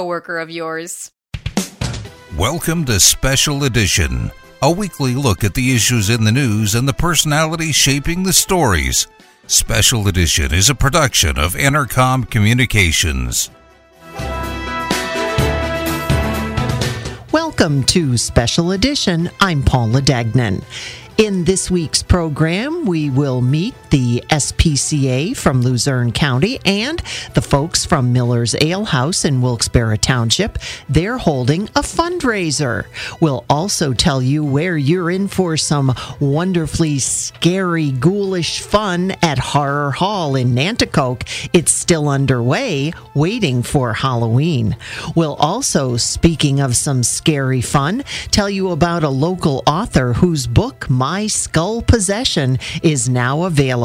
of yours. Welcome to Special Edition, a weekly look at the issues in the news and the personalities shaping the stories. Special Edition is a production of Intercom Communications. Welcome to Special Edition. I'm Paula Dagnan. In this week's program, we will meet the SPCA from Luzerne County and the folks from Miller's Ale House in Wilkes-Barre Township. They're holding a fundraiser. We'll also tell you where you're in for some wonderfully scary, ghoulish fun at Horror Hall in Nanticoke. It's still underway, waiting for Halloween. We'll also, speaking of some scary fun, tell you about a local author whose book, My Skull Possession, is now available.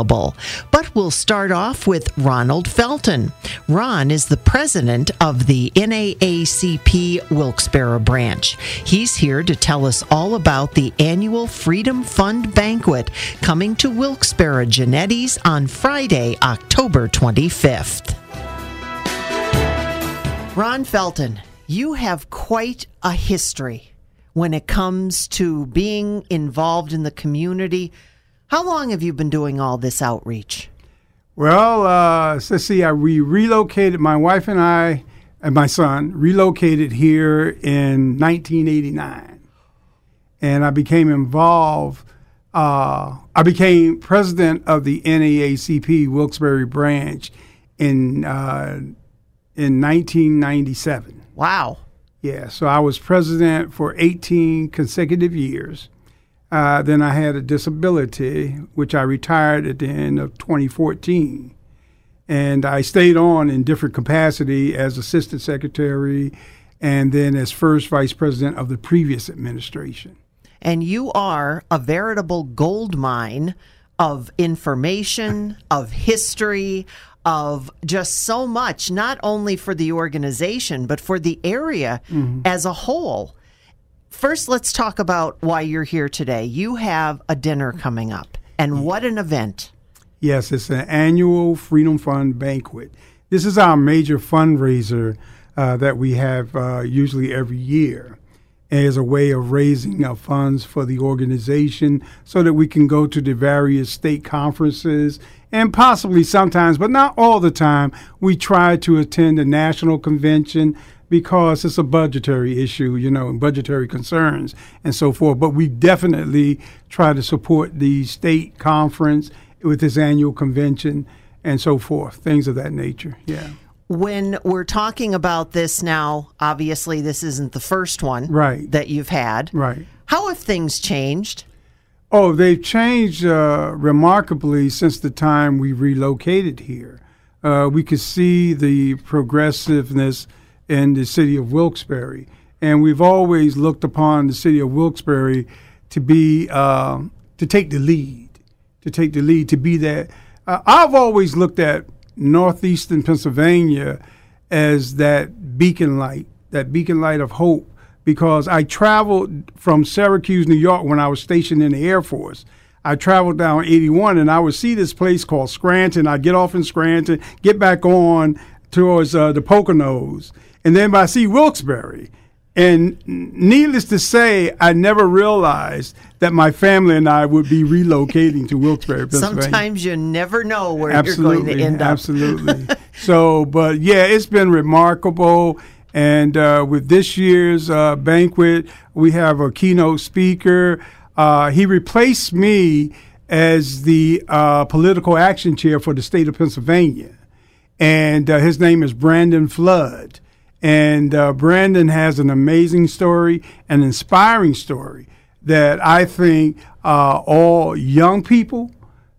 But we'll start off with Ronald Felton. Ron is the president of the NAACP Wilkes-Barre branch. He's here to tell us all about the annual Freedom Fund banquet coming to Wilkes-Barre Genetti's on Friday, October 25th. Ron Felton, you have quite a history when it comes to being involved in the community. How long have you been doing all this outreach? Well, we relocated, my wife and I and my son relocated here in 1989. And I became involved. I became president of the NAACP Wilkes-Barre branch in 1997. Wow. Yeah, so I was president for 18 consecutive years. Then I had a disability, which I retired at the end of 2014. And I stayed on in different capacity as assistant secretary and then as first vice president of the previous administration. And you are a veritable gold mine of information, of history, of just so much, not only for the organization, but for the area as a whole. First, let's talk about why you're here today. You have a dinner coming up, and what an event. Yes, it's an annual Freedom Fund banquet. This is our major fundraiser that we have usually every year as a way of raising funds for the organization so that we can go to the various state conferences and possibly sometimes, but not all the time, we try to attend the national convention because it's a budgetary issue, you know, and budgetary concerns and so forth. But we definitely try to support the state conference with its annual convention and so forth, things of that nature, yeah. When we're talking about this now, obviously this isn't the first one that you've had. Right. How have things changed? Oh, they've changed remarkably since the time we relocated here. We could see the progressiveness in the city of Wilkes-Barre. And we've always looked upon the city of Wilkes-Barre to be, to take the lead, to be that. I've always looked at northeastern Pennsylvania as that beacon light of hope, because I traveled from Syracuse, New York, when I was stationed in the Air Force. I traveled down 81, and I would see this place called Scranton. I'd get off in Scranton, get back on towards the Poconos, and then I see Wilkes-Barre. And needless to say, I never realized that my family and I would be relocating to Wilkes-Barre, Pennsylvania. Sometimes you never know where you're going to end up. Absolutely. So, but yeah, it's been remarkable. And with this year's banquet, we have a keynote speaker. He replaced me as the political action chair for the state of Pennsylvania. And his name is Brandon Flood. And Brandon has an amazing story, an inspiring story that I think all young people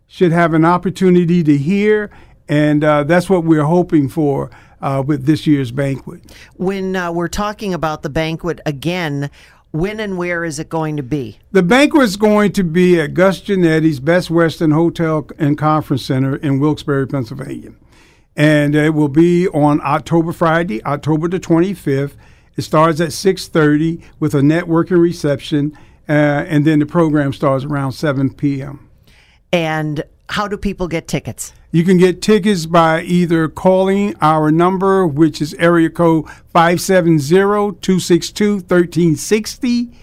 should have an opportunity to hear. And that's what we're hoping for. with this year's banquet. When we're talking about the banquet again, when and where is it going to be? The banquet is going to be at Gus Genetti's Best Western Hotel and Conference Center in Wilkes-Barre, Pennsylvania. And it will be on Friday, October the 25th. It starts at 6:30 with a networking reception, and then the program starts around 7 p.m. And how do people get tickets? You can get tickets by either calling our number, which is area code 570-262-1360,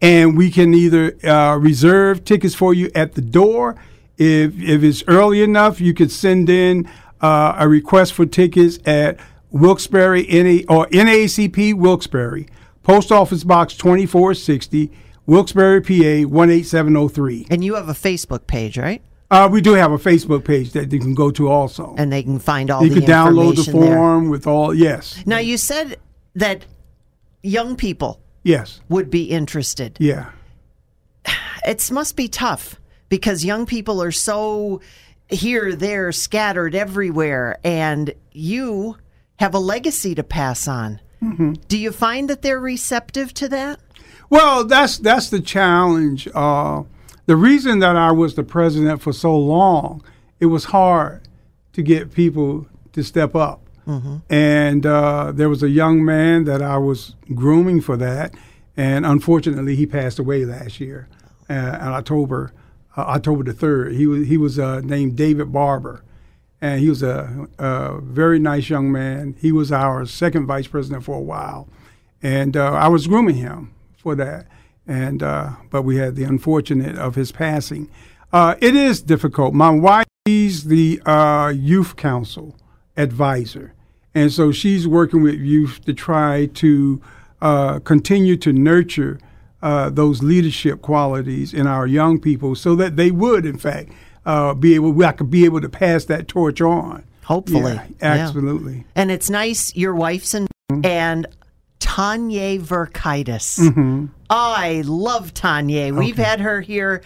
and we can either reserve tickets for you at the door. If it's early enough, you could send in a request for tickets at Wilkes-Barre or NAACP Wilkes-Barre, Post Office Box 2460, Wilkes-Barre, PA 18703. And you have a Facebook page, right? We do have a Facebook page that they can go to also. And they can find all the information. You can download the form there. Yes. Now, you said that young people would be interested. Yeah. It must be tough because young people are so here, there, scattered everywhere, and you have a legacy to pass on. Mm-hmm. Do you find that they're receptive to that? Well, that's the challenge. The reason that I was the president for so long, it was hard to get people to step up. Mm-hmm. And there was a young man that I was grooming for that, and unfortunately he passed away last year in October the 3rd. He was named David Barber, and he was a very nice young man. He was our second vice president for a while, and I was grooming him for that. And but we had the unfortunate of his passing. It is difficult. My wife is the youth council advisor, and so she's working with youth to try to continue to nurture those leadership qualities in our young people, so that they would, in fact, be able to pass that torch on. Hopefully, yeah, absolutely. Yeah. And it's nice your wife's and Tanya Verkaitis. Mm-hmm. I love Tanya. We've had her here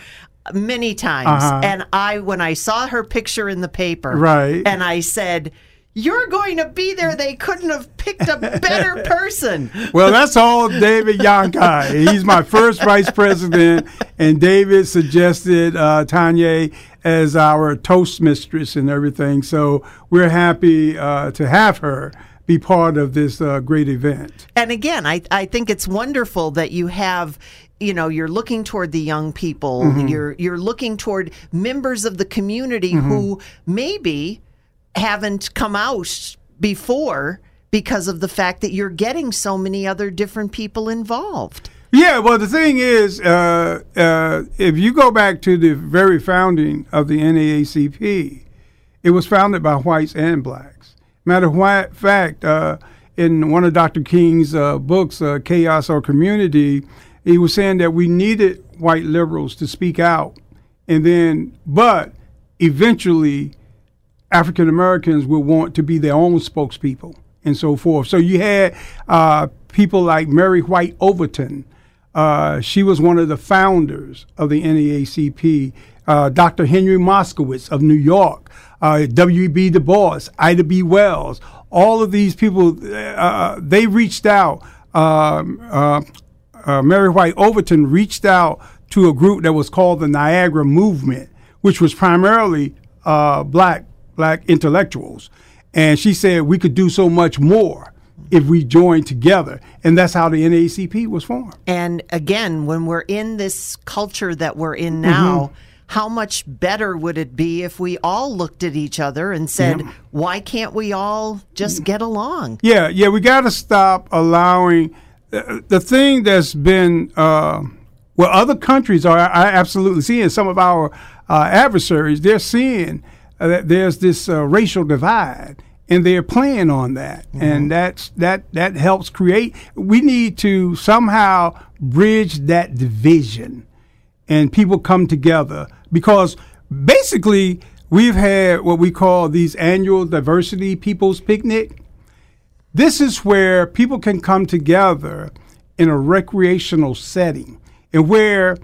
many times. Uh-huh. And when I saw her picture in the paper, and I said, you're going to be there. They couldn't have picked a better person. Well, that's all David Yankai. He's my first vice president, and David suggested Tanya as our toast mistress and everything. So we're happy to have her be part of this great event. And again, I think it's wonderful that you have, you're looking toward the young people, mm-hmm. you're looking toward members of the community mm-hmm. who maybe haven't come out before because of the fact that you're getting so many other different people involved. Yeah, well, the thing is, if you go back to the very founding of the NAACP, it was founded by whites and blacks. Matter of fact, in one of Dr. King's books, Chaos or Community, he was saying that we needed white liberals to speak out. But eventually African Americans would want to be their own spokespeople and so forth. So you had people like Mary White Ovington. She was one of the founders of the NAACP. Dr. Henry Moskowitz of New York, W.E.B. Du Bois, Ida B. Wells, all of these people, they reached out. Mary White Ovington reached out to a group that was called the Niagara Movement, which was primarily black intellectuals. And she said we could do so much more if we joined together. And that's how the NAACP was formed. And again, when we're in this culture that we're in now, mm-hmm. how much better would it be if we all looked at each other and said, why can't we all just get along? Yeah, we got to stop allowing the thing that's been, other countries are absolutely seeing, some of our adversaries, they're seeing that there's this racial divide, and they're playing on that. Mm-hmm. And that helps create, we need to somehow bridge that division and people come together. Because basically, we've had what we call these annual diversity people's picnic. This is where people can come together in a recreational setting and where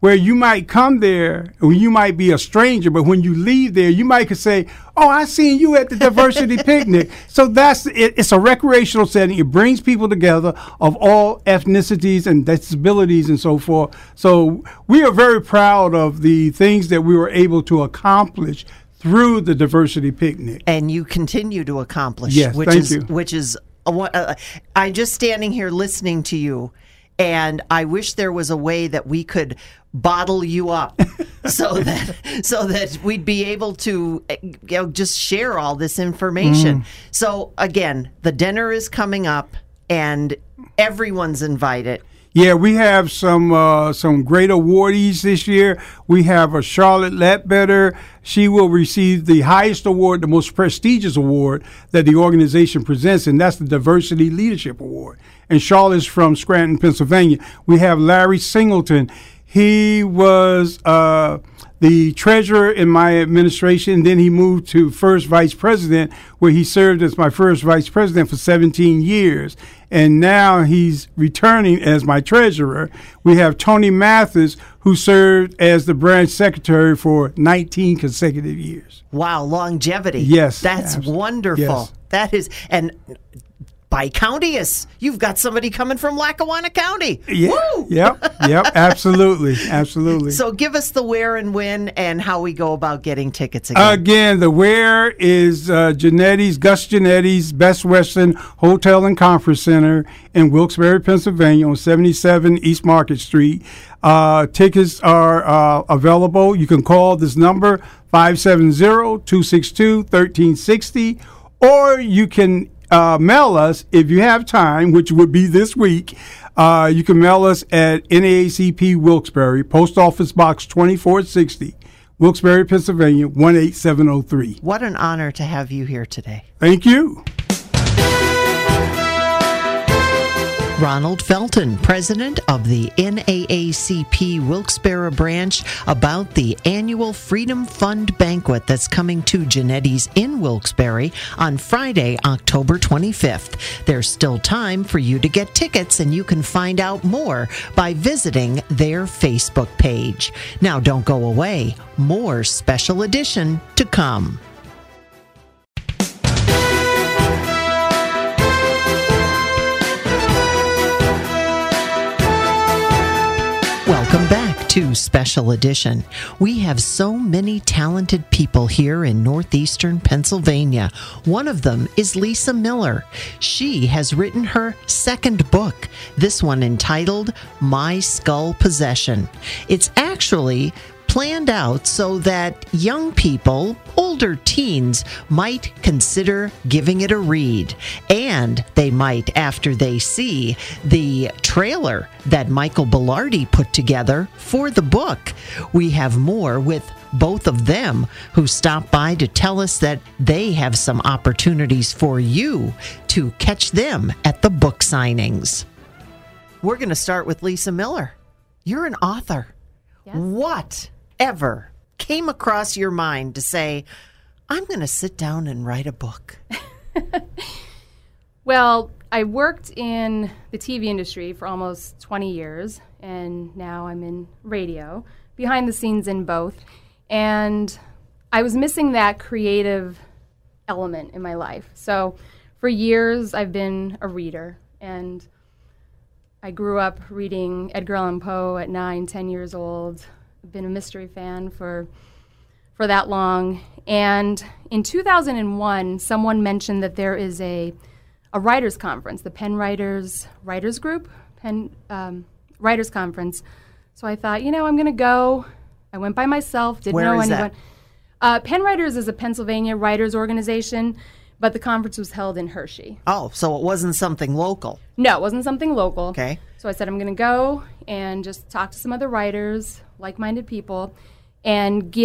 where you might come there, or you might be a stranger, but when you leave there, you might could say, oh, I seen you at the diversity picnic. So that's it. It's a recreational setting. It brings people together of all ethnicities and disabilities and so forth. So we are very proud of the things that we were able to accomplish through the diversity picnic. And you continue to accomplish. Yes, thank you. Which is, I'm just standing here listening to you. And I wish there was a way that we could bottle you up so that we'd be able to just share all this information. So, again, the dinner is coming up and everyone's invited. Yeah, we have some great awardees this year. We have a Charlotte Lettbetter. She will receive the highest award, the most prestigious award that the organization presents, and that's the Diversity Leadership Award. And Charlotte's from Scranton, Pennsylvania. We have Larry Singleton. He was the treasurer in my administration. Then he moved to first vice president, where he served as my first vice president for 17 years. And now he's returning as my treasurer. We have Tony Mathis, who served as the branch secretary for 19 consecutive years. Wow, longevity. Yes. That's absolutely wonderful. Yes. That is, and by countyist, you've got somebody coming from Lackawanna County. Yeah. Woo! Yep, absolutely. So give us the where and when and how we go about getting tickets again. Again, the where is Gus Genetti's Best Western Hotel and Conference Center in Wilkes-Barre, Pennsylvania on 77 East Market Street. Tickets are available. You can call this number, 570-262-1360, or you can mail us if you have time, which would be this week. You can mail us at NAACP Wilkes-Barre, Post Office Box 2460, Wilkes-Barre, Pennsylvania 18703. What an honor to have you here today. Thank you. Ronald Felton, president of the NAACP Wilkes-Barre branch, about the annual Freedom Fund banquet that's coming to Genetti's in Wilkes-Barre on Friday, October 25th. There's still time for you to get tickets, and you can find out more by visiting their Facebook page. Now, don't go away. More special edition to come. Welcome back to Special Edition. We have so many talented people here in northeastern Pennsylvania. One of them is Lisa Miller. She has written her second book, this one entitled My Skull Possession. It's actually planned out so that young people, older teens, might consider giving it a read. And they might, after they see the trailer that Michael Belardi put together for the book. We have more with both of them, who stopped by to tell us that they have some opportunities for you to catch them at the book signings. We're going to start with Lisa Miller. You're an author. Yes. What ever came across your mind to say, I'm going to sit down and write a book? Well, I worked in the TV industry for almost 20 years, and now I'm in radio, behind the scenes in both. And I was missing that creative element in my life. So for years, I've been a reader, and I grew up reading Edgar Allan Poe at 9, 10 years old. I've been a mystery fan for that long. And in 2001, someone mentioned that there is a writers' conference, the Penn Writers Group, Writers' Conference. So I thought, I'm going to go. I went by myself, didn't know anyone. Where is that? Penn Writers is a Pennsylvania writers' organization, but the conference was held in Hershey. Oh, so it wasn't something local. No, it wasn't something local. Okay. So I said, I'm going to go and just talk to some other writers, like-minded people, and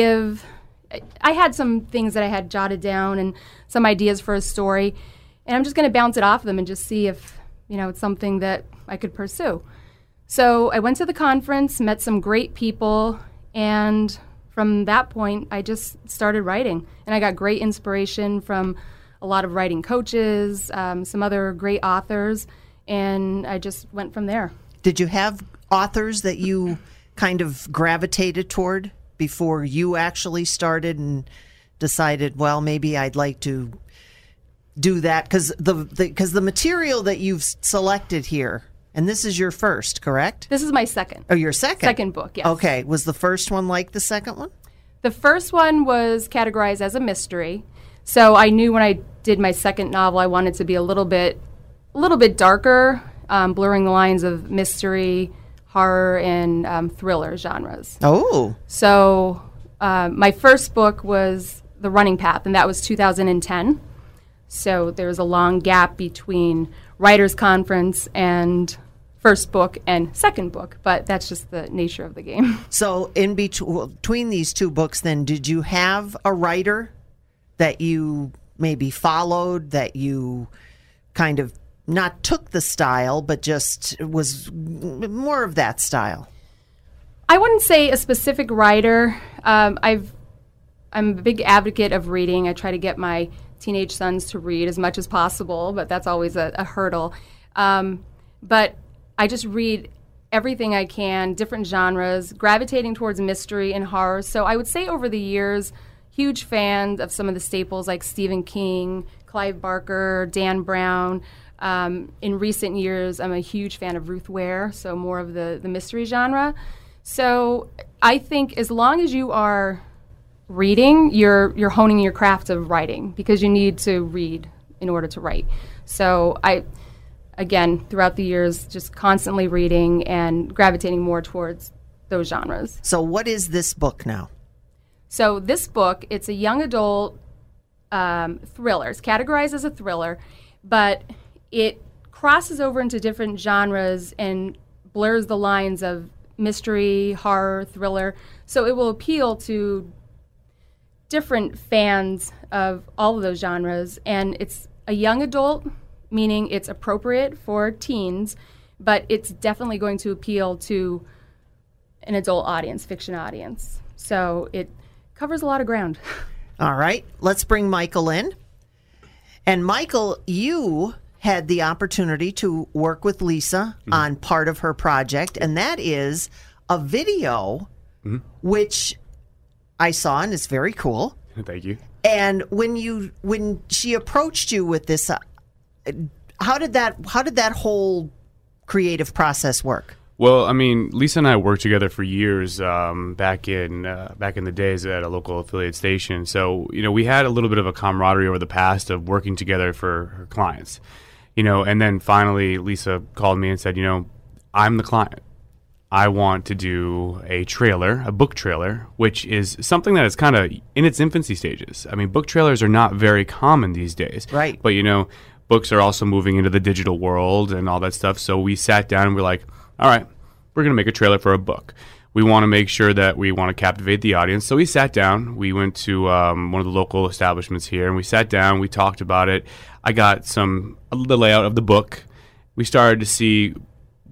I had some things that I had jotted down and some ideas for a story, and I'm just going to bounce it off of them and just see if, it's something that I could pursue. So I went to the conference, met some great people, and from that point, I just started writing. And I got great inspiration from a lot of writing coaches, some other great authors, and I just went from there. Did you have authors that you kind of gravitated toward before you actually started and decided, well, maybe I'd like to do that? Because the material that you've selected here, and this is your first, correct? This is my second. Oh, your second? Second book, yes. Okay. Was the first one like the second one? The first one was categorized as a mystery. So I knew when I did my second novel, I wanted to be a little bit darker, blurring the lines of mystery, horror, and thriller genres. Oh. So my first book was The Running Path, and that was 2010. So there was a long gap between writer's conference and first book and second book, but that's just the nature of the game. So in between these two books, then, did you have a writer that you maybe followed, that you kind of not took the style, but just was more of that style? I wouldn't say a specific writer. I'm a big advocate of reading. I try to get my teenage sons to read as much as possible, but that's always a hurdle. But I just read everything I can, different genres, gravitating towards mystery and horror. So I would say over the years, huge fan of some of the staples like Stephen King, Clive Barker, Dan Brown. In recent years, I'm a huge fan of Ruth Ware, so more of the mystery genre. So I think as long as you are reading, you're honing your craft of writing, because you need to read in order to write. So I, again, throughout the years, just constantly reading and gravitating more towards those genres. So what is this book now? So this book, it's a young adult thriller. It's categorized as a thriller, but it crosses over into different genres and blurs the lines of mystery, horror, thriller. So it will appeal to different fans of all of those genres. And it's a young adult, meaning it's appropriate for teens, but it's definitely going to appeal to an adult audience, fiction audience. So it covers a lot of ground. All right, let's bring Michael in. And Michael, you had the opportunity to work with Lisa on part of her project, and that is a video, which I saw, and it's very cool. Thank you. And when she approached you with this, how did that whole creative process work? Well, I mean, Lisa and I worked together for years back in the days at a local affiliate station. So, you know, we had a little bit of a camaraderie over the past of working together for her clients, you know. And then finally, Lisa called me and said, you know, I'm the client. I want to do a trailer, a book trailer, which is something that is kind of in its infancy stages. I mean, book trailers are not very common these days. Right. But, you know, books are also moving into the digital world and all that stuff. So we sat down and we're like, all right, we're going to make a trailer for a book. We want to make sure that we want to captivate the audience. So we sat down. We went to one of the local establishments here, and we sat down. We talked about it. I got the layout of the book. We started to see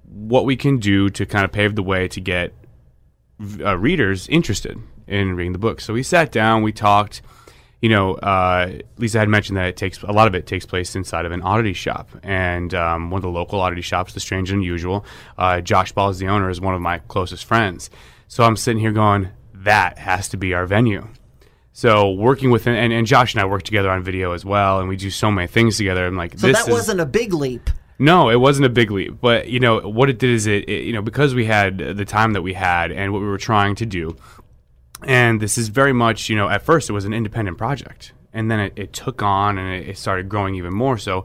what we can do to kind of pave the way to get readers interested in reading the book. So we sat down, we talked. You know, Lisa had mentioned that a lot of it takes place inside of an oddity shop, and one of the local oddity shops, The Strange and Unusual. Josh Balls, the owner, is one of my closest friends. So I'm sitting here going, that has to be our venue. So working with him, and Josh and I work together on video as well, and we do so many things together. I'm like, wasn't a big leap. No, it wasn't a big leap, but you know what it did is it you know, because we had the time that we had and what we were trying to do, and this is very much, you know, at first it was an independent project, and then it took on and it started growing even more. So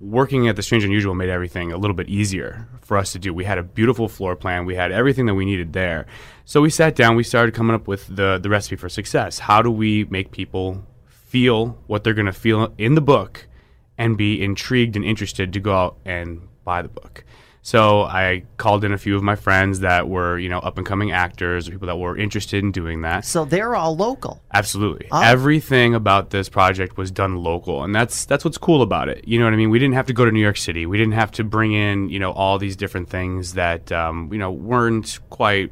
working at The Strange and Unusual made everything a little bit easier for us to do. We had a beautiful floor plan. We had everything that we needed there. So we sat down. We started coming up with the recipe for success. How do we make people feel what they're going to feel in the book and be intrigued and interested to go out and buy the book? So I called in a few of my friends that were, you know, up-and-coming actors or people that were interested in doing that. So they're all local. Absolutely. Oh. Everything about this project was done local, and that's what's cool about it. You know what I mean? We didn't have to go to New York City. We didn't have to bring in, you know, all these different things that, you know, weren't quite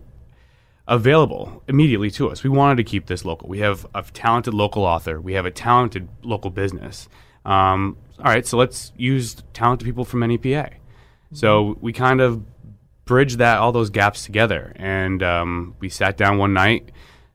available immediately to us. We wanted to keep this local. We have a talented local author. We have a talented local business. All right, so let's use talented people from NEPA. So we kind of bridge that, all those gaps together. And we sat down one night,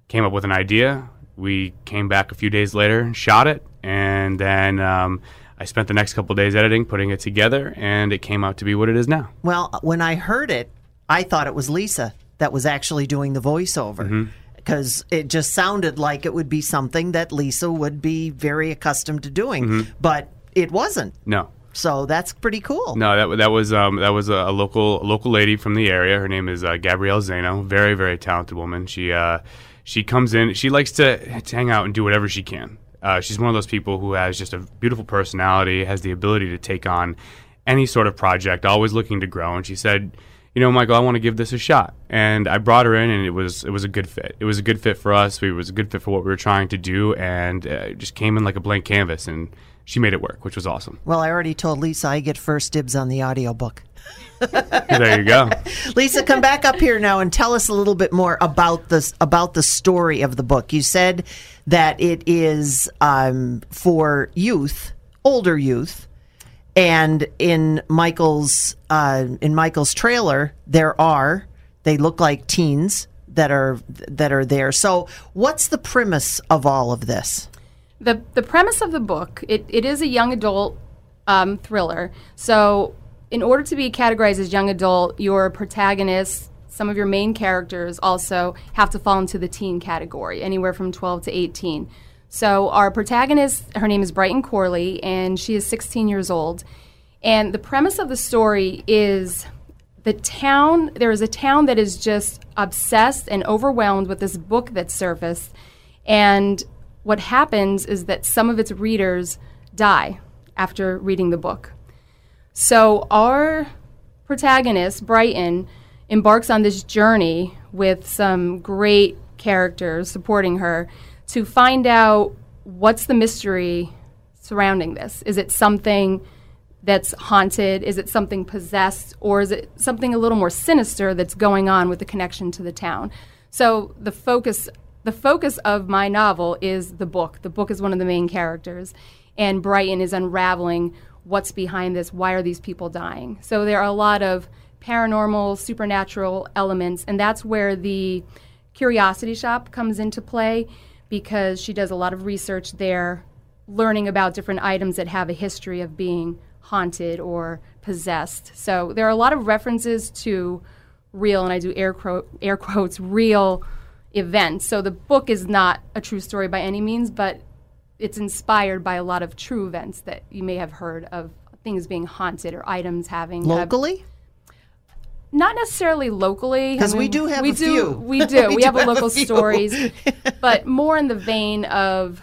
came up with an idea. We came back a few days later and shot it. And then I spent the next couple of days editing, putting it together, and it came out to be what it is now. Well, when I heard it, I thought it was Lisa that was actually doing the voiceover, because it just sounded like it would be something that Lisa would be very accustomed to doing, but it wasn't. No. So that's pretty cool. No, that was a local lady from the area. Her name is Gabrielle Zeno. Very, very talented woman. She comes in. She likes to hang out and do whatever she can. She's one of those people who has just a beautiful personality, has the ability to take on any sort of project, always looking to grow. And she said, you know, Michael, I want to give this a shot. And I brought her in, and it was a good fit. It was a good fit for us. It was a good fit for what we were trying to do, and it just came in like a blank canvas, and she made it work, which was awesome. Well, I already told Lisa I get first dibs on the audiobook. There you go. Lisa, come back up here now and tell us a little bit more about the story of the book. You said that it is for youth, older youth, and in Michael's trailer they look like teens that are there. So, what's the premise of all of this? The premise of the book, it is a young adult thriller. So in order to be categorized as young adult, your protagonists, some of your main characters, also have to fall into the teen category, anywhere from 12 to 18. So our protagonist, her name is Brighton Corley, and she is 16 years old. And the premise of the story is there is a town that is just obsessed and overwhelmed with this book that surfaced, and what happens is that some of its readers die after reading the book. So our protagonist, Brighton, embarks on this journey with some great characters supporting her to find out what's the mystery surrounding this. Is it something that's haunted? Is it something possessed? Or is it something a little more sinister that's going on with the connection to the town? So the focus of my novel is the book. The book is one of the main characters, and Brighton is unraveling what's behind this. Why are these people dying? So there are a lot of paranormal, supernatural elements, and that's where the curiosity shop comes into play, because she does a lot of research there, learning about different items that have a history of being haunted or possessed. So there are a lot of references to real, and I do air quotes, real events. So the book is not a true story by any means, but it's inspired by a lot of true events that you may have heard of, things being haunted or items having locally. Not necessarily locally, because I mean, we do have a few. We do. We have a local stories, but more in the vein of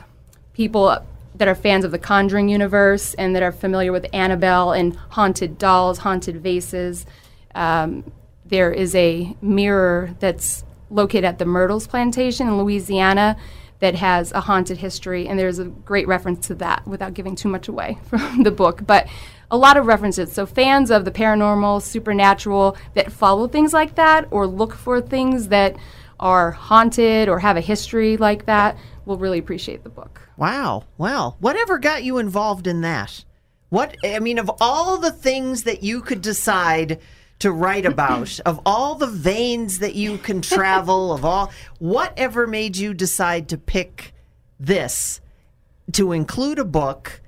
people that are fans of the Conjuring universe and that are familiar with Annabelle and haunted dolls, haunted vases. There is a mirror that's located at the Myrtles Plantation in Louisiana that has a haunted history, and there's a great reference to that without giving too much away from the book, but a lot of references. So fans of the paranormal, supernatural, that follow things like that or look for things that are haunted or have a history like that will really appreciate the book. Wow. Well, whatever got you involved in that? Of all the things that you could decide to write about, of all the veins that you can travel, whatever made you decide to pick this, to include a book,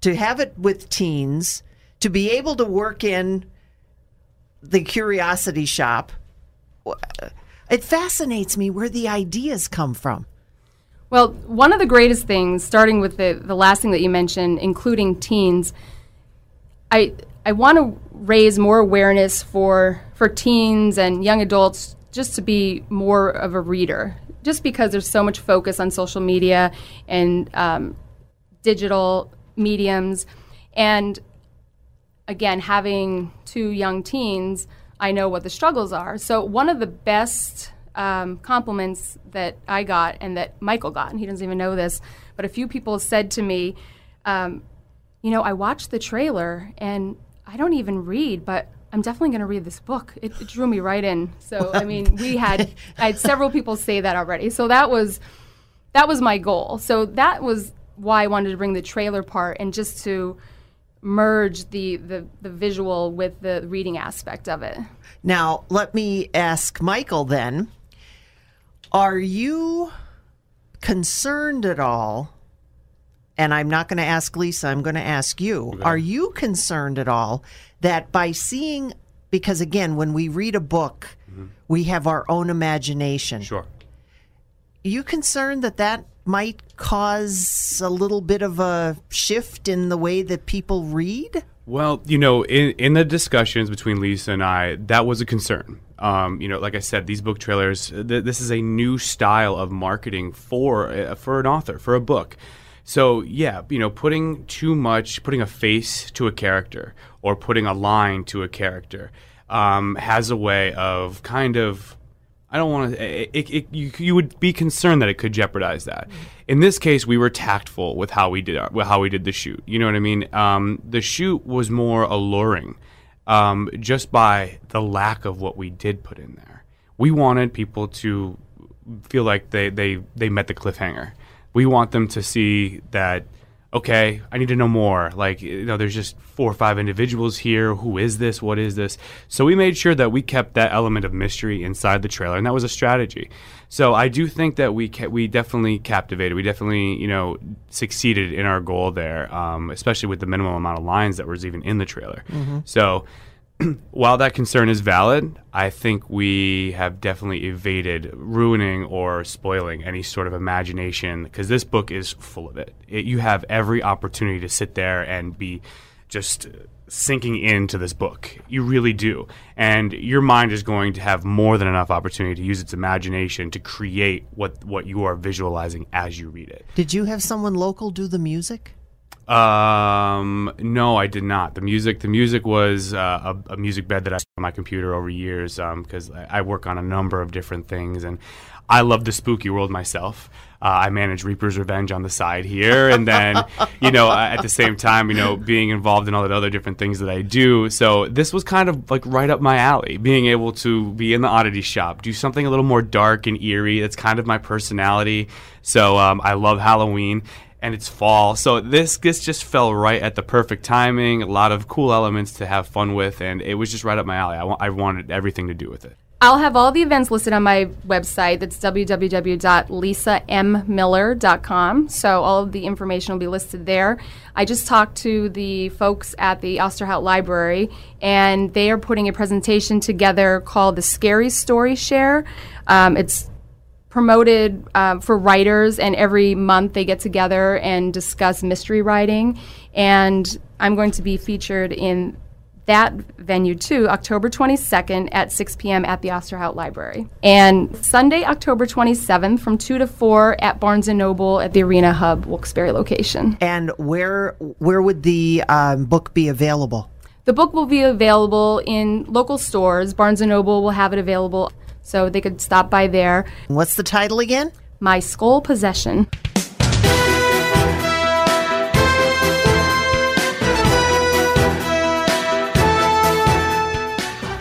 to have it with teens, to be able to work in the curiosity shop? It fascinates me where the ideas come from. Well, one of the greatest things, starting with the last thing that you mentioned, including teens, I want to raise more awareness for teens and young adults just to be more of a reader, just because there's so much focus on social media and digital mediums. And again, having two young teens, I know what the struggles are. So one of the best compliments that I got, and that Michael got, and he doesn't even know this, but a few people said to me, you know, I watched the trailer and I don't even read, but I'm definitely going to read this book. It drew me right in. So, I mean, I had several people say that already. So that was my goal. So that was why I wanted to bring the trailer part, and just to merge the visual with the reading aspect of it. Now, let me ask Michael then, are you concerned at all, and I'm not going to ask Lisa, I'm going to ask you, okay. Are you concerned at all that by seeing, because again, when we read a book, mm-hmm. we have our own imagination. Sure. Are you concerned that might cause a little bit of a shift in the way that people read? Well, you know, in the discussions between Lisa and I, that was a concern. You know, like I said, these book trailers, this is a new style of marketing for an author, for a book. So, yeah, you know, putting a face to a character or putting a line to a character has a way of kind of, I don't want to. You would be concerned that it could jeopardize that. In this case, we were tactful with how we did the shoot. You know what I mean? The shoot was more alluring, just by the lack of what we did put in there. We wanted people to feel like they met the cliffhanger. We want them to see that. Okay, I need to know more. Like, you know, there's just 4 or 5 individuals here. Who is this? What is this? So we made sure that we kept that element of mystery inside the trailer, and that was a strategy. So I do think that we definitely captivated. We definitely, you know, succeeded in our goal there, especially with the minimum amount of lines that was even in the trailer. Mm-hmm. So while that concern is valid, I think we have definitely evaded ruining or spoiling any sort of imagination, because this book is full of it. You have every opportunity to sit there and be just sinking into this book. You really do. And your mind is going to have more than enough opportunity to use its imagination to create what you are visualizing as you read it. Did you have someone local do the music? No, I did not. The music was a music bed that I used on my computer over years, because I work on a number of different things, and I love the spooky world myself. I manage Reaper's Revenge on the side here, and then, you know, at the same time, you know, being involved in all the other different things that I do. So this was kind of like right up my alley, being able to be in the oddity shop, do something a little more dark and eerie. That's kind of my personality. So I love Halloween. And it's fall, so this just fell right at the perfect timing. A lot of cool elements to have fun with, and it was just right up my alley. I wanted everything to do with it. I'll have all the events listed on my website. That's www.lisammiller.com. So all of the information will be listed there. I just talked to the folks at the Osterhout Library, and they are putting a presentation together called The Scary Story Share. It's promoted for writers, and every month they get together and discuss mystery writing, and I'm going to be featured in that venue too, October 22nd at 6 p.m. at the Osterhout Library, and Sunday, October 27th from 2 to 4 at Barnes and Noble at the Arena Hub Wilkes-Barre location. And where would the book be available? The book will be available in local stores. Barnes and Noble will have it available, so they could stop by there. What's the title again? My Skull Possession.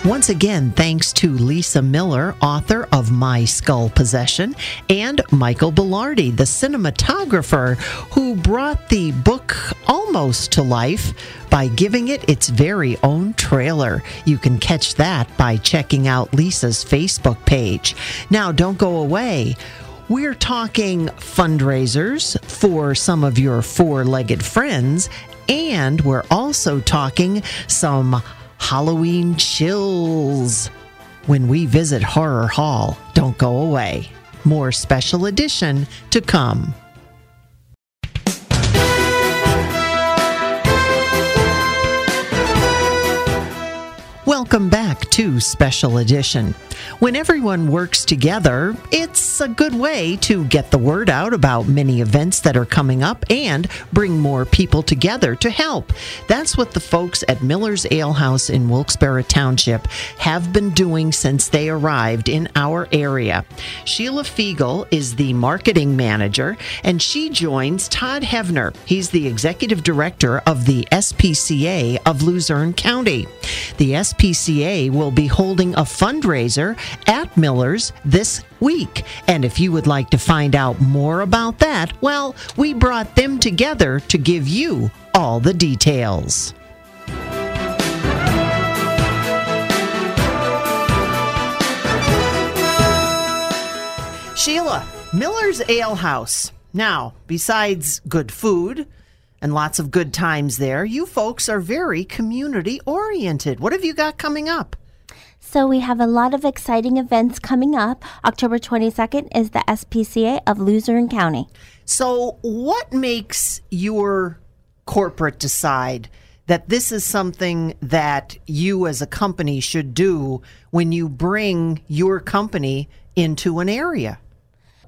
Once again, thanks to Lisa Miller, author of My Skull Possession, and Michael Belardi, the cinematographer, who brought the book almost to life by giving it its very own trailer. You can catch that by checking out Lisa's Facebook page. Now, don't go away. We're talking fundraisers for some of your four-legged friends, and we're also talking some Halloween chills when we visit Horror Hall. Don't go away. More special edition to come. Welcome back to Special Edition. When everyone works together, it's a good way to get the word out about many events that are coming up and bring more people together to help. That's what the folks at Miller's Ale House in Wilkes-Barre Township have been doing since they arrived in our area. Sheila Fegal is the marketing manager, and she joins Todd Hevner. He's the executive director of the SPCA of Luzerne County. The SPCA will be holding a fundraiser at Miller's this week. And if you would like to find out more about that, well, we brought them together to give you all the details. Sheila, Miller's Ale House. Now, besides good food and lots of good times there, you folks are very community-oriented. What have you got coming up? So we have a lot of exciting events coming up. October 22nd is the SPCA of Luzerne County. So what makes your corporate decide that this is something that you as a company should do when you bring your company into an area?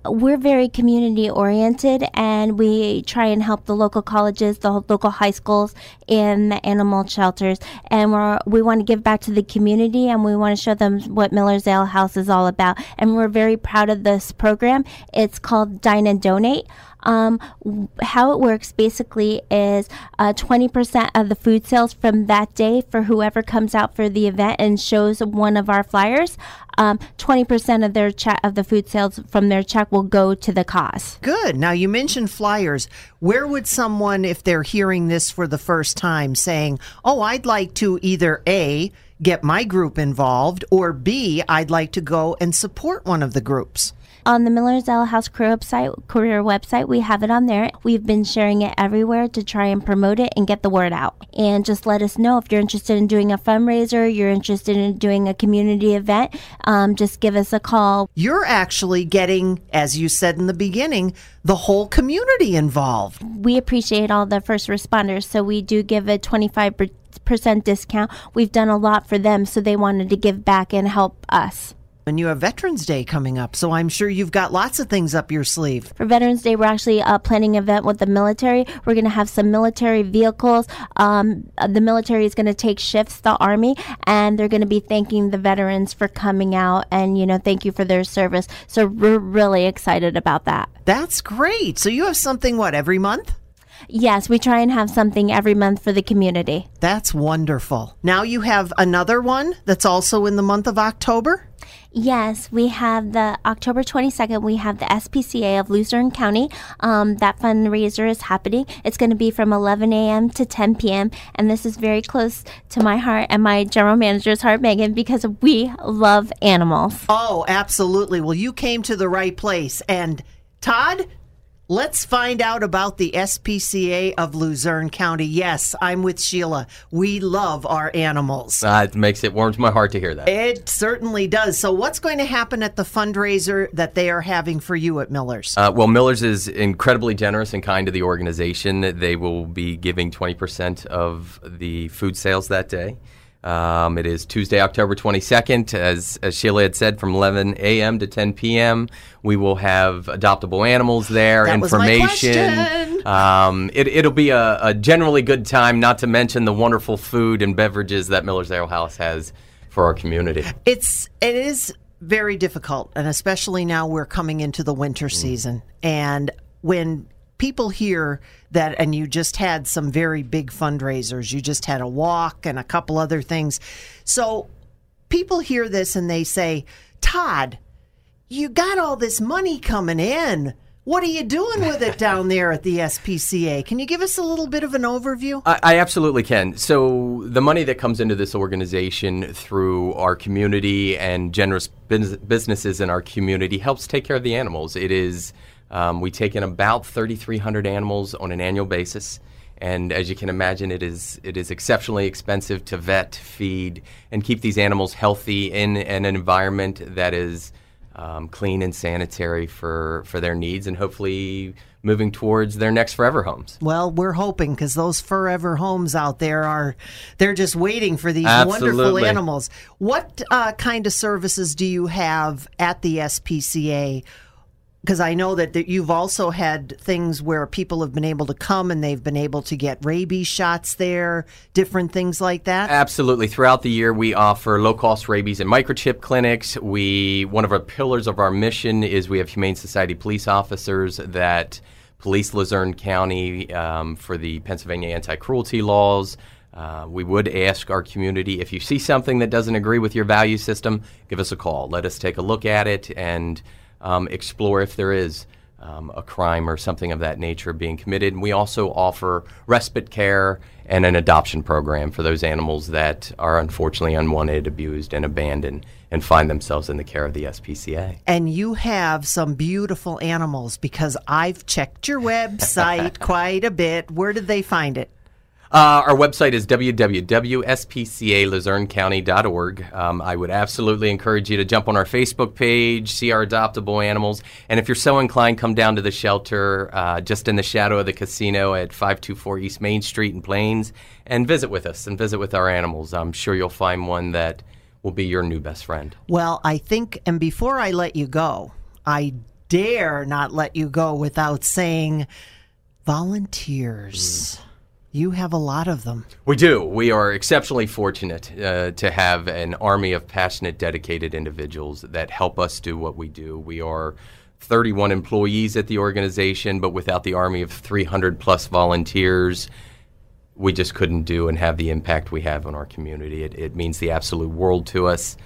We're very community-oriented, and we try and help the local colleges, the local high schools, and the animal shelters. And we want to give back to the community, and we want to show them what Miller's Ale House is all about. And we're very proud of this program. It's called Dine and Donate. How it works basically is 20% of the food sales from that day for whoever comes out for the event and shows one of our flyers, 20% of their of the food sales from their check will go to the cause. Good. Now, you mentioned flyers. Where would someone, if they're hearing this for the first time, saying, oh, I'd like to either A, get my group involved, or B, I'd like to go and support one of the groups? On the Miller's Ale House career website, we have it on there. We've been sharing it everywhere to try and promote it and get the word out. And just let us know if you're interested in doing a fundraiser, you're interested in doing a community event, just give us a call. You're actually getting, as you said in the beginning, the whole community involved. We appreciate all the first responders, so we do give a 25% discount. We've done a lot for them, so they wanted to give back and help us. And you have Veterans Day coming up, so I'm sure you've got lots of things up your sleeve. For Veterans Day, we're actually planning an event with the military. We're going to have some military vehicles. The military is going to take shifts, the Army, and they're going to be thanking the veterans for coming out and, thank you for their service. So we're really excited about that. That's great. So you have something, every month? Yes, we try and have something every month for the community. That's wonderful. Now you have another one that's also in the month of October? Yes, we have the October 22nd, we have the SPCA of Luzerne County. That fundraiser is happening. It's going to be from 11 a.m. to 10 p.m. And this is very close to my heart and my general manager's heart, Megan, because we love animals. Oh, absolutely. Well, you came to the right place. And Todd, let's find out about the SPCA of Luzerne County. Yes, I'm with Sheila. We love our animals. It warms my heart to hear that. It certainly does. So what's going to happen at the fundraiser that they are having for you at Miller's? Well, Miller's is incredibly generous and kind to the organization. They will be giving 20% of the food sales that day. It is Tuesday, October 22nd, as Sheila had said, from 11 a.m. to 10 p.m. We will have adoptable animals there, that information. Was my it'll be a generally good time, not to mention the wonderful food and beverages that Miller's Ale House has for our community. It is very difficult, and especially now we're coming into the winter season, and when people hear that, and you just had some very big fundraisers. You just had a walk and a couple other things. So people hear this and they say, Todd, you got all this money coming in. What are you doing with it down there at the SPCA? Can you give us a little bit of an overview? I absolutely can. So the money that comes into this organization through our community and generous businesses in our community helps take care of the animals. It is we take in about 3,300 animals on an annual basis, and as you can imagine, it is exceptionally expensive to vet, feed, and keep these animals healthy in an environment that is clean and sanitary for their needs, and hopefully moving towards their next forever homes. Well, we're hoping, because those forever homes out there they're just waiting for these wonderful animals. What kind of services do you have at the SPCA? Because I know that you've also had things where people have been able to come and they've been able to get rabies shots there, different things like that. Absolutely. Throughout the year, we offer low-cost rabies and microchip clinics. One of our pillars of our mission is we have Humane Society police officers that police Luzerne County for the Pennsylvania anti-cruelty laws. We would ask our community, if you see something that doesn't agree with your value system, give us a call. Let us take a look at it and explore if there is a crime or something of that nature being committed. And we also offer respite care and an adoption program for those animals that are unfortunately unwanted, abused, and abandoned and find themselves in the care of the SPCA. And you have some beautiful animals, because I've checked your website quite a bit. Where did they find it? Our website is www.spcaluzernecounty.org. I would absolutely encourage you to jump on our Facebook page, see our adoptable animals. And if you're so inclined, come down to the shelter just in the shadow of the casino at 524 East Main Street in Plains and visit with us and visit with our animals. I'm sure you'll find one that will be your new best friend. Well, I think, and before I let you go, I dare not let you go without saying volunteers. You have a lot of them. We do. We are exceptionally fortunate to have an army of passionate, dedicated individuals that help us do what we do. We are 31 employees at the organization, but without the army of 300 plus volunteers, we just couldn't do and have the impact we have on our community. It means the absolute world to us.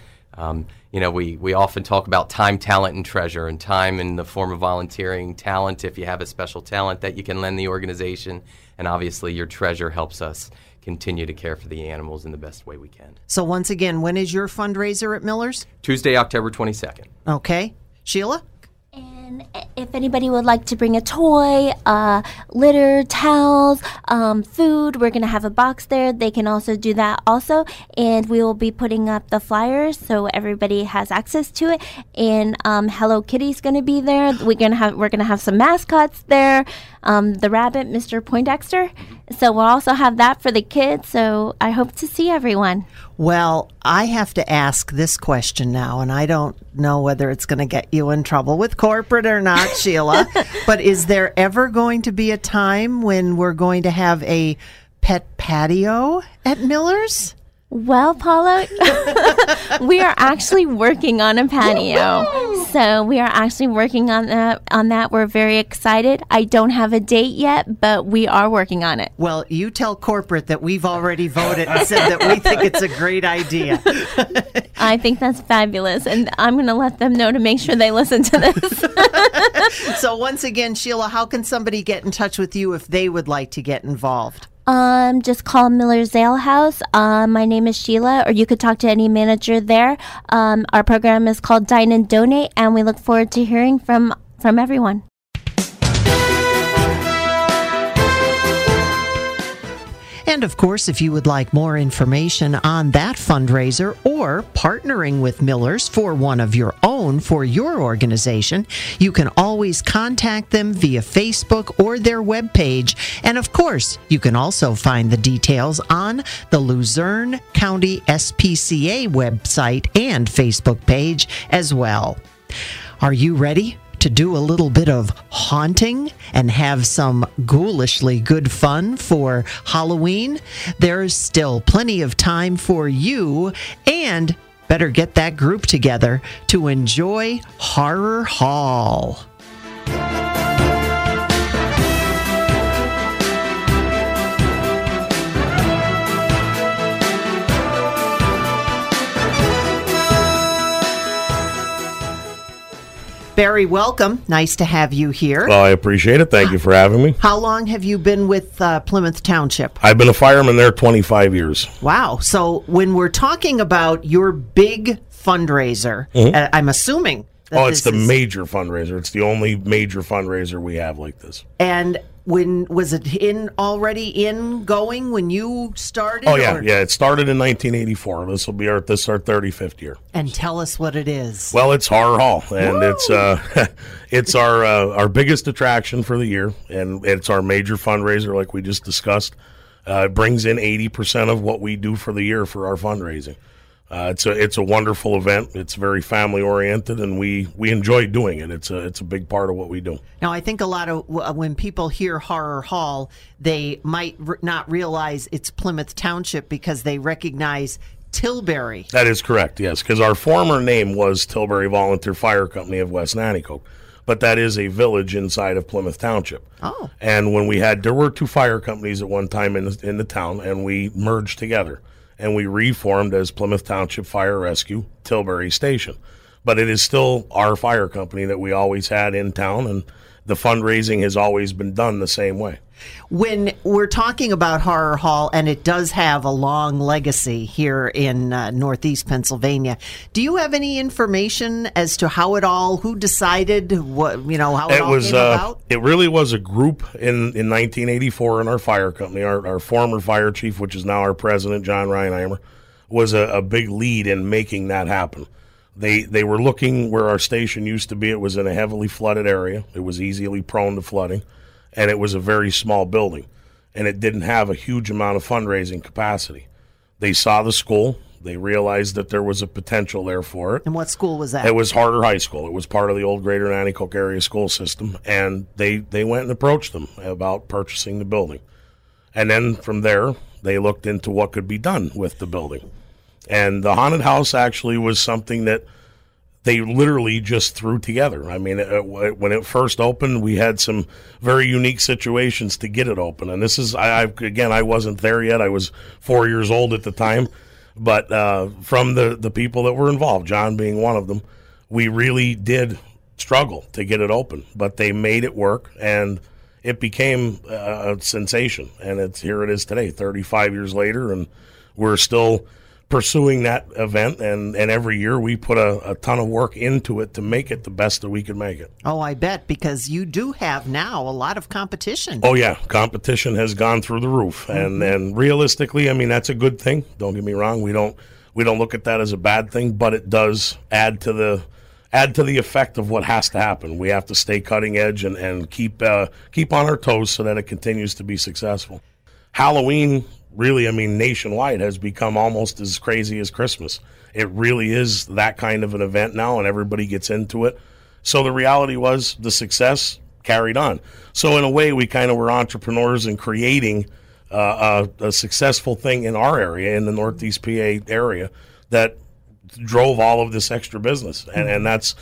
We often talk about time, talent, and treasure, and time in the form of volunteering, talent if you have a special talent that you can lend the organization, and obviously your treasure helps us continue to care for the animals in the best way we can. So once again, when is your fundraiser at Miller's? Tuesday, October 22nd. Okay. Sheila? And if anybody would like to bring a toy, litter, towels, food, we're going to have a box there. They can also do that also. And we will be putting up the flyers so everybody has access to it. And Hello Kitty's going to be there. We're going to have some mascots there. The rabbit, Mr. Poindexter. So we'll also have that for the kids. So I hope to see everyone. Well, I have to ask this question now, and I don't know whether it's going to get you in trouble with corporate or not, Sheila, but is there ever going to be a time when we're going to have a pet patio at Miller's? Well, Paula, we are actually working on a patio. Woo-hoo! So we are actually working on that. We're very excited. I don't have a date yet, but we are working on it. Well, you tell corporate that we've already voted and said that we think it's a great idea. I think that's fabulous, and I'm going to let them know to make sure they listen to this. So once again, Sheila, how can somebody get in touch with you if they would like to get involved? Just call Miller's Ale House. My name is Sheila, or you could talk to any manager there. Our program is called Dine and Donate, and we look forward to hearing from everyone. And of course, if you would like more information on that fundraiser or partnering with Miller's for one of your own for your organization, you can always contact them via Facebook or their webpage. And of course, you can also find the details on the Luzerne County SPCA website and Facebook page as well. Are you ready to do a little bit of haunting and have some ghoulishly good fun for Halloween? There's still plenty of time for you, and better get that group together to enjoy Horror Hall. Barry, welcome. Nice to have you here. Well, I appreciate it. Thank you for having me. How long have you been with Plymouth Township? I've been a fireman there 25 years. Wow. So when we're talking about your big fundraiser, I'm assuming that it's the major fundraiser. It's the only major fundraiser we have like this. And when was it already going when you started? Oh, yeah. Yeah, it started in 1984. This will be our 35th year. And tell us what it is. Well, it's Horror Hall, and it's our biggest attraction for the year, and it's our major fundraiser like we just discussed. It brings in 80% of what we do for the year for our fundraising. It's a wonderful event. It's very family oriented, and we enjoy doing it. It's a big part of what we do. Now, I think a lot of when people hear Horror Hall, they might not realize it's Plymouth Township because they recognize Tilbury. That is correct, yes, because our former name was Tilbury Volunteer Fire Company of West Nanticoke, but that is a village inside of Plymouth Township. Oh, and when we had there were two fire companies at one time in the town, and we merged together. And we reformed as Plymouth Township Fire Rescue, Tilbury Station. But it is still our fire company that we always had in town, and the fundraising has always been done the same way. When we're talking about Horror Hall, and it does have a long legacy here in Northeast Pennsylvania, do you have any information as to how it all, who decided, what, you know, how it all came about? It really was a group in 1984 in our fire company. Our former fire chief, which is now our president, John Reinheimer, was a big lead in making that happen. They were looking where our station used to be. It was in a heavily flooded area. It was easily prone to flooding. And it was a very small building, and it didn't have a huge amount of fundraising capacity. They saw the school. They realized that there was a potential there for it. And what school was that? It was Harder High School. It was part of the old Greater Nanticoke area school system, and they went and approached them about purchasing the building. And then from there, they looked into what could be done with the building. And the haunted house actually was something that they literally just threw together. I mean, when it first opened, we had some very unique situations to get it open. And this is, I wasn't there yet. I was 4 years old at the time. But from the people that were involved, John being one of them, we really did struggle to get it open. But they made it work, and it became a sensation. And here it is today, 35 years later, and we're still pursuing that event, and every year we put a ton of work into it to make it the best that we can make it. Oh, I bet, because you do have now a lot of competition. Oh, yeah. Competition has gone through the roof. Mm-hmm. And realistically, I mean, that's a good thing. Don't get me wrong. We don't look at that as a bad thing, but it does add to the effect of what has to happen. We have to stay cutting edge and keep on our toes so that it continues to be successful. Halloween, really, I mean, nationwide has become almost as crazy as Christmas. It really is that kind of an event now, and everybody gets into it. So the reality was the success carried on. So in a way, we kind of were entrepreneurs in creating a successful thing in our area, in the Northeast PA area, that drove all of this extra business. And that's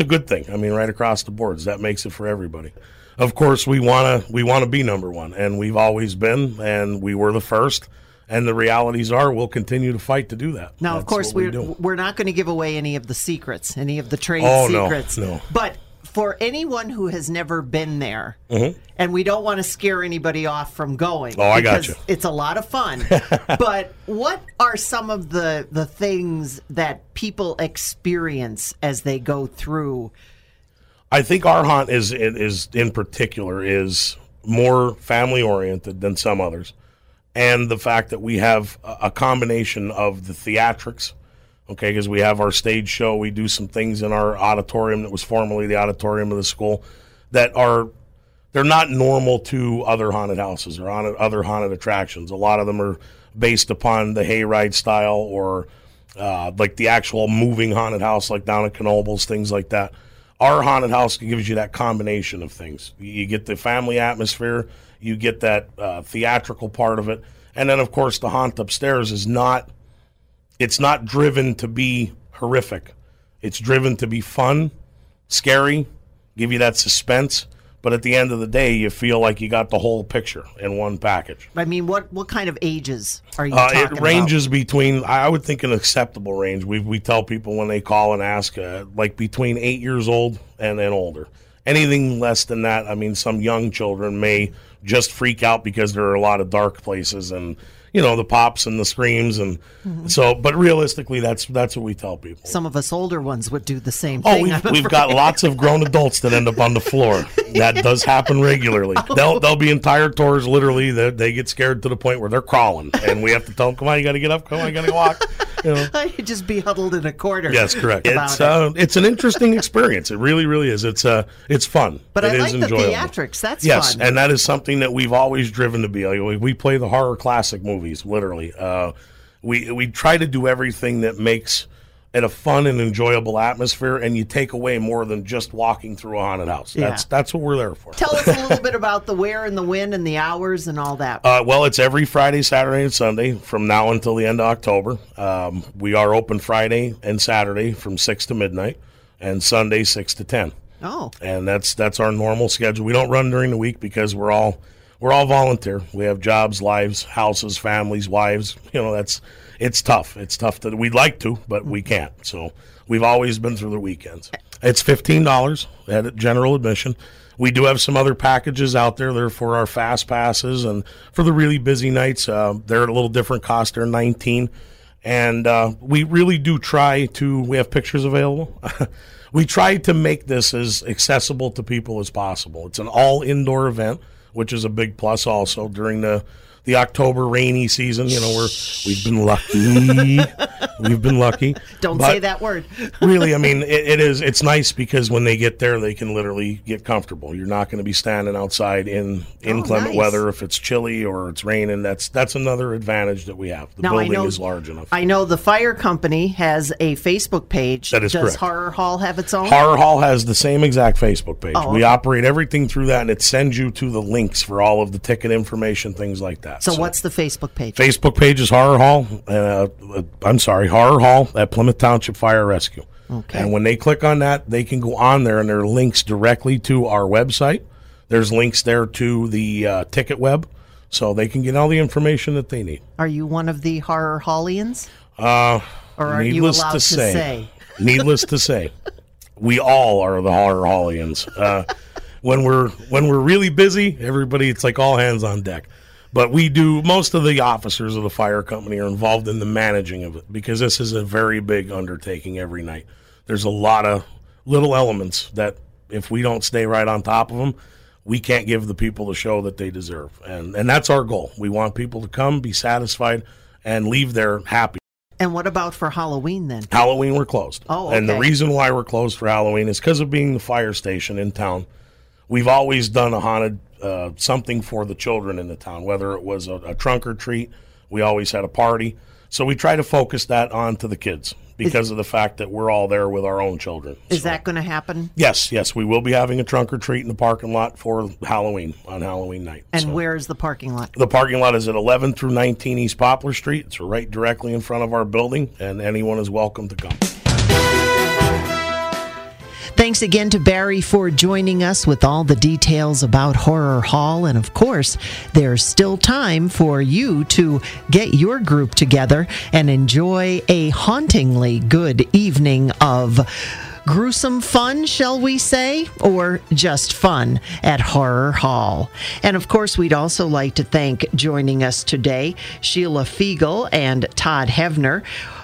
a good thing. I mean, right across the boards, that makes it for everybody. Of course, we wanna be number one, and we've always been, and we were the first. And the realities are we'll continue to fight to do that. Now, that's, of course, we're not going to give away any of the secrets, any of the trade secrets. No. But for anyone who has never been there, mm-hmm. and we don't want to scare anybody off from going. Oh, I got you. It's a lot of fun. But what are some of the things that people experience as they go through? I think our haunt is in particular is more family oriented than some others, and the fact that we have a combination of the theatrics, okay, because we have our stage show, we do some things in our auditorium that was formerly the auditorium of the school that they're not normal to other haunted houses or other haunted attractions. A lot of them are based upon the hayride style or like the actual moving haunted house, like down at Knoebels, things like that. Our haunted house gives you that combination of things. You get the family atmosphere, you get that theatrical part of it, and then, of course, the haunt upstairs is not driven to be horrific. It's driven to be fun, scary, give you that suspense, but at the end of the day, you feel like you got the whole picture in one package. I mean, what kind of ages are you talking about? It ranges between, I would think, an acceptable range. We tell people when they call and ask, like between 8 years old and older. Anything less than that, I mean, some young children may just freak out because there are a lot of dark places and, you know, the pops and the screams. And mm-hmm. So, but realistically, that's what we tell people. Some of us older ones would do the same thing. We've got lots of grown adults that end up on the floor. That does happen regularly. Oh. They'll be entire tours, literally, that they get scared to the point where they're crawling. And we have to tell them, come on, you got to get up. Come on, you got to walk. You know. I could just be huddled in a corner. Yes, correct. It's an interesting experience. It really, really is. It's fun. But it I is like enjoyable. The theatrics. That's yes, fun. Yes, and that is something that we've always driven to be. Like, we play the horror classic movies, literally. We try to do everything that makes it a fun and enjoyable atmosphere, and you take away more than just walking through a haunted house. That's what we're there for. Tell us a little bit about the where and the when and the hours and all that. Well, it's every Friday, Saturday, and Sunday from now until the end of October. We are open Friday and Saturday from 6 to midnight and Sunday 6 to 10. Oh. And that's our normal schedule. We don't run during the week because we're all we're all volunteer. We have jobs, lives, houses, families, wives. You know, it's tough. It's tough that we'd like to, but we can't. So we've always been through the weekends. It's $15 at general admission. We do have some other packages out there. They're for our fast passes and for the really busy nights. They're at a little different cost. They're $19. And we really do try to, we have pictures available. We try to make this as accessible to people as possible. It's an all-indoor event, which is a big plus also during the October rainy season. You know, we've been lucky. We've been lucky. Don't say that word. Really, I mean, it's nice because when they get there, they can literally get comfortable. You're not going to be standing outside in inclement weather if it's chilly or it's raining. That's another advantage that we have. The building is large enough. I know the fire company has a Facebook page. That is correct. Does Horror Hall have its own? Horror Hall has the same exact Facebook page. Oh. We operate everything through that, and it sends you to the links for all of the ticket information, things like that. So what's the Facebook page? Facebook page is Horror Hall. Horror Hall at Plymouth Township Fire Rescue. Okay. And when they click on that, they can go on there, and there are links directly to our website. There's links there to the ticket web, so they can get all the information that they need. Are you one of the Horror Hallians? Or are you allowed to say? Needless to say, we all are the Horror Hallians. When we're really busy, everybody, it's like all hands on deck. But we do, most of the officers of the fire company are involved in the managing of it because this is a very big undertaking every night. There's a lot of little elements that if we don't stay right on top of them, we can't give the people the show that they deserve. And that's our goal. We want people to come, be satisfied, and leave there happy. And what about for Halloween then? Halloween, we're closed. Oh, okay. And the reason why we're closed for Halloween is because of being the fire station in town. We've always done a haunted something for the children in the town, whether it was a trunk or treat. We always had a party. So we try to focus that on to the kids because of the fact that we're all there with our own children. Is that going to happen? Yes. We will be having a trunk or treat in the parking lot for Halloween on Halloween night. And where is the parking lot? The parking lot is at 11 through 19 East Poplar Street. It's right directly in front of our building, and anyone is welcome to come. Thanks again to Barry for joining us with all the details about Horror Hall. And of course, there's still time for you to get your group together and enjoy a hauntingly good evening of gruesome fun, shall we say, or just fun at Horror Hall. And of course, we'd also like to thank joining us today, Sheila Fegal and Todd Hevner.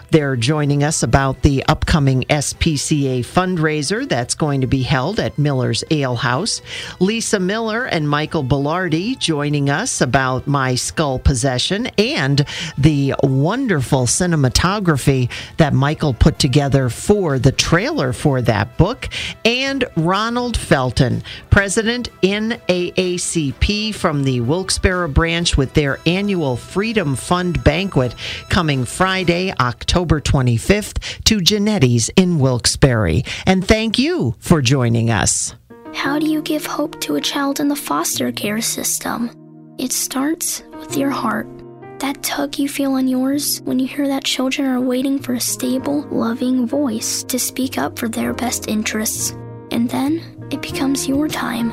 They're joining us about the upcoming SPCA fundraiser that's going to be held at Miller's Ale House. Lisa Miller and Michael Belardi joining us about My Skull Possession and the wonderful cinematography that Michael put together for the trailer for that book. And Ronald Felton, President NAACP from the Wilkes-Barre branch with their annual Freedom Fund banquet coming Friday, October 25th to Genetti's in Wilkes-Barre. And thank you for joining us. How do you give hope to a child in the foster care system? It starts with your heart. That tug you feel on yours when you hear that children are waiting for a stable, loving voice to speak up for their best interests. And then it becomes your time.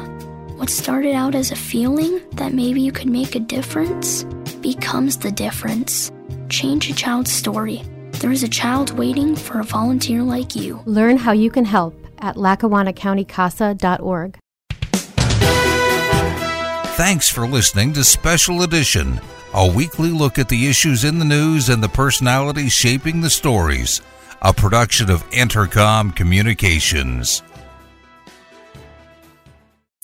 What started out as a feeling that maybe you could make a difference becomes the difference. Change a child's story. There is a child waiting for a volunteer like you. Learn how you can help at LackawannaCountyCASA.org. Thanks for listening to Special Edition, a weekly look at the issues in the news and the personalities shaping the stories, a production of Intercom Communications.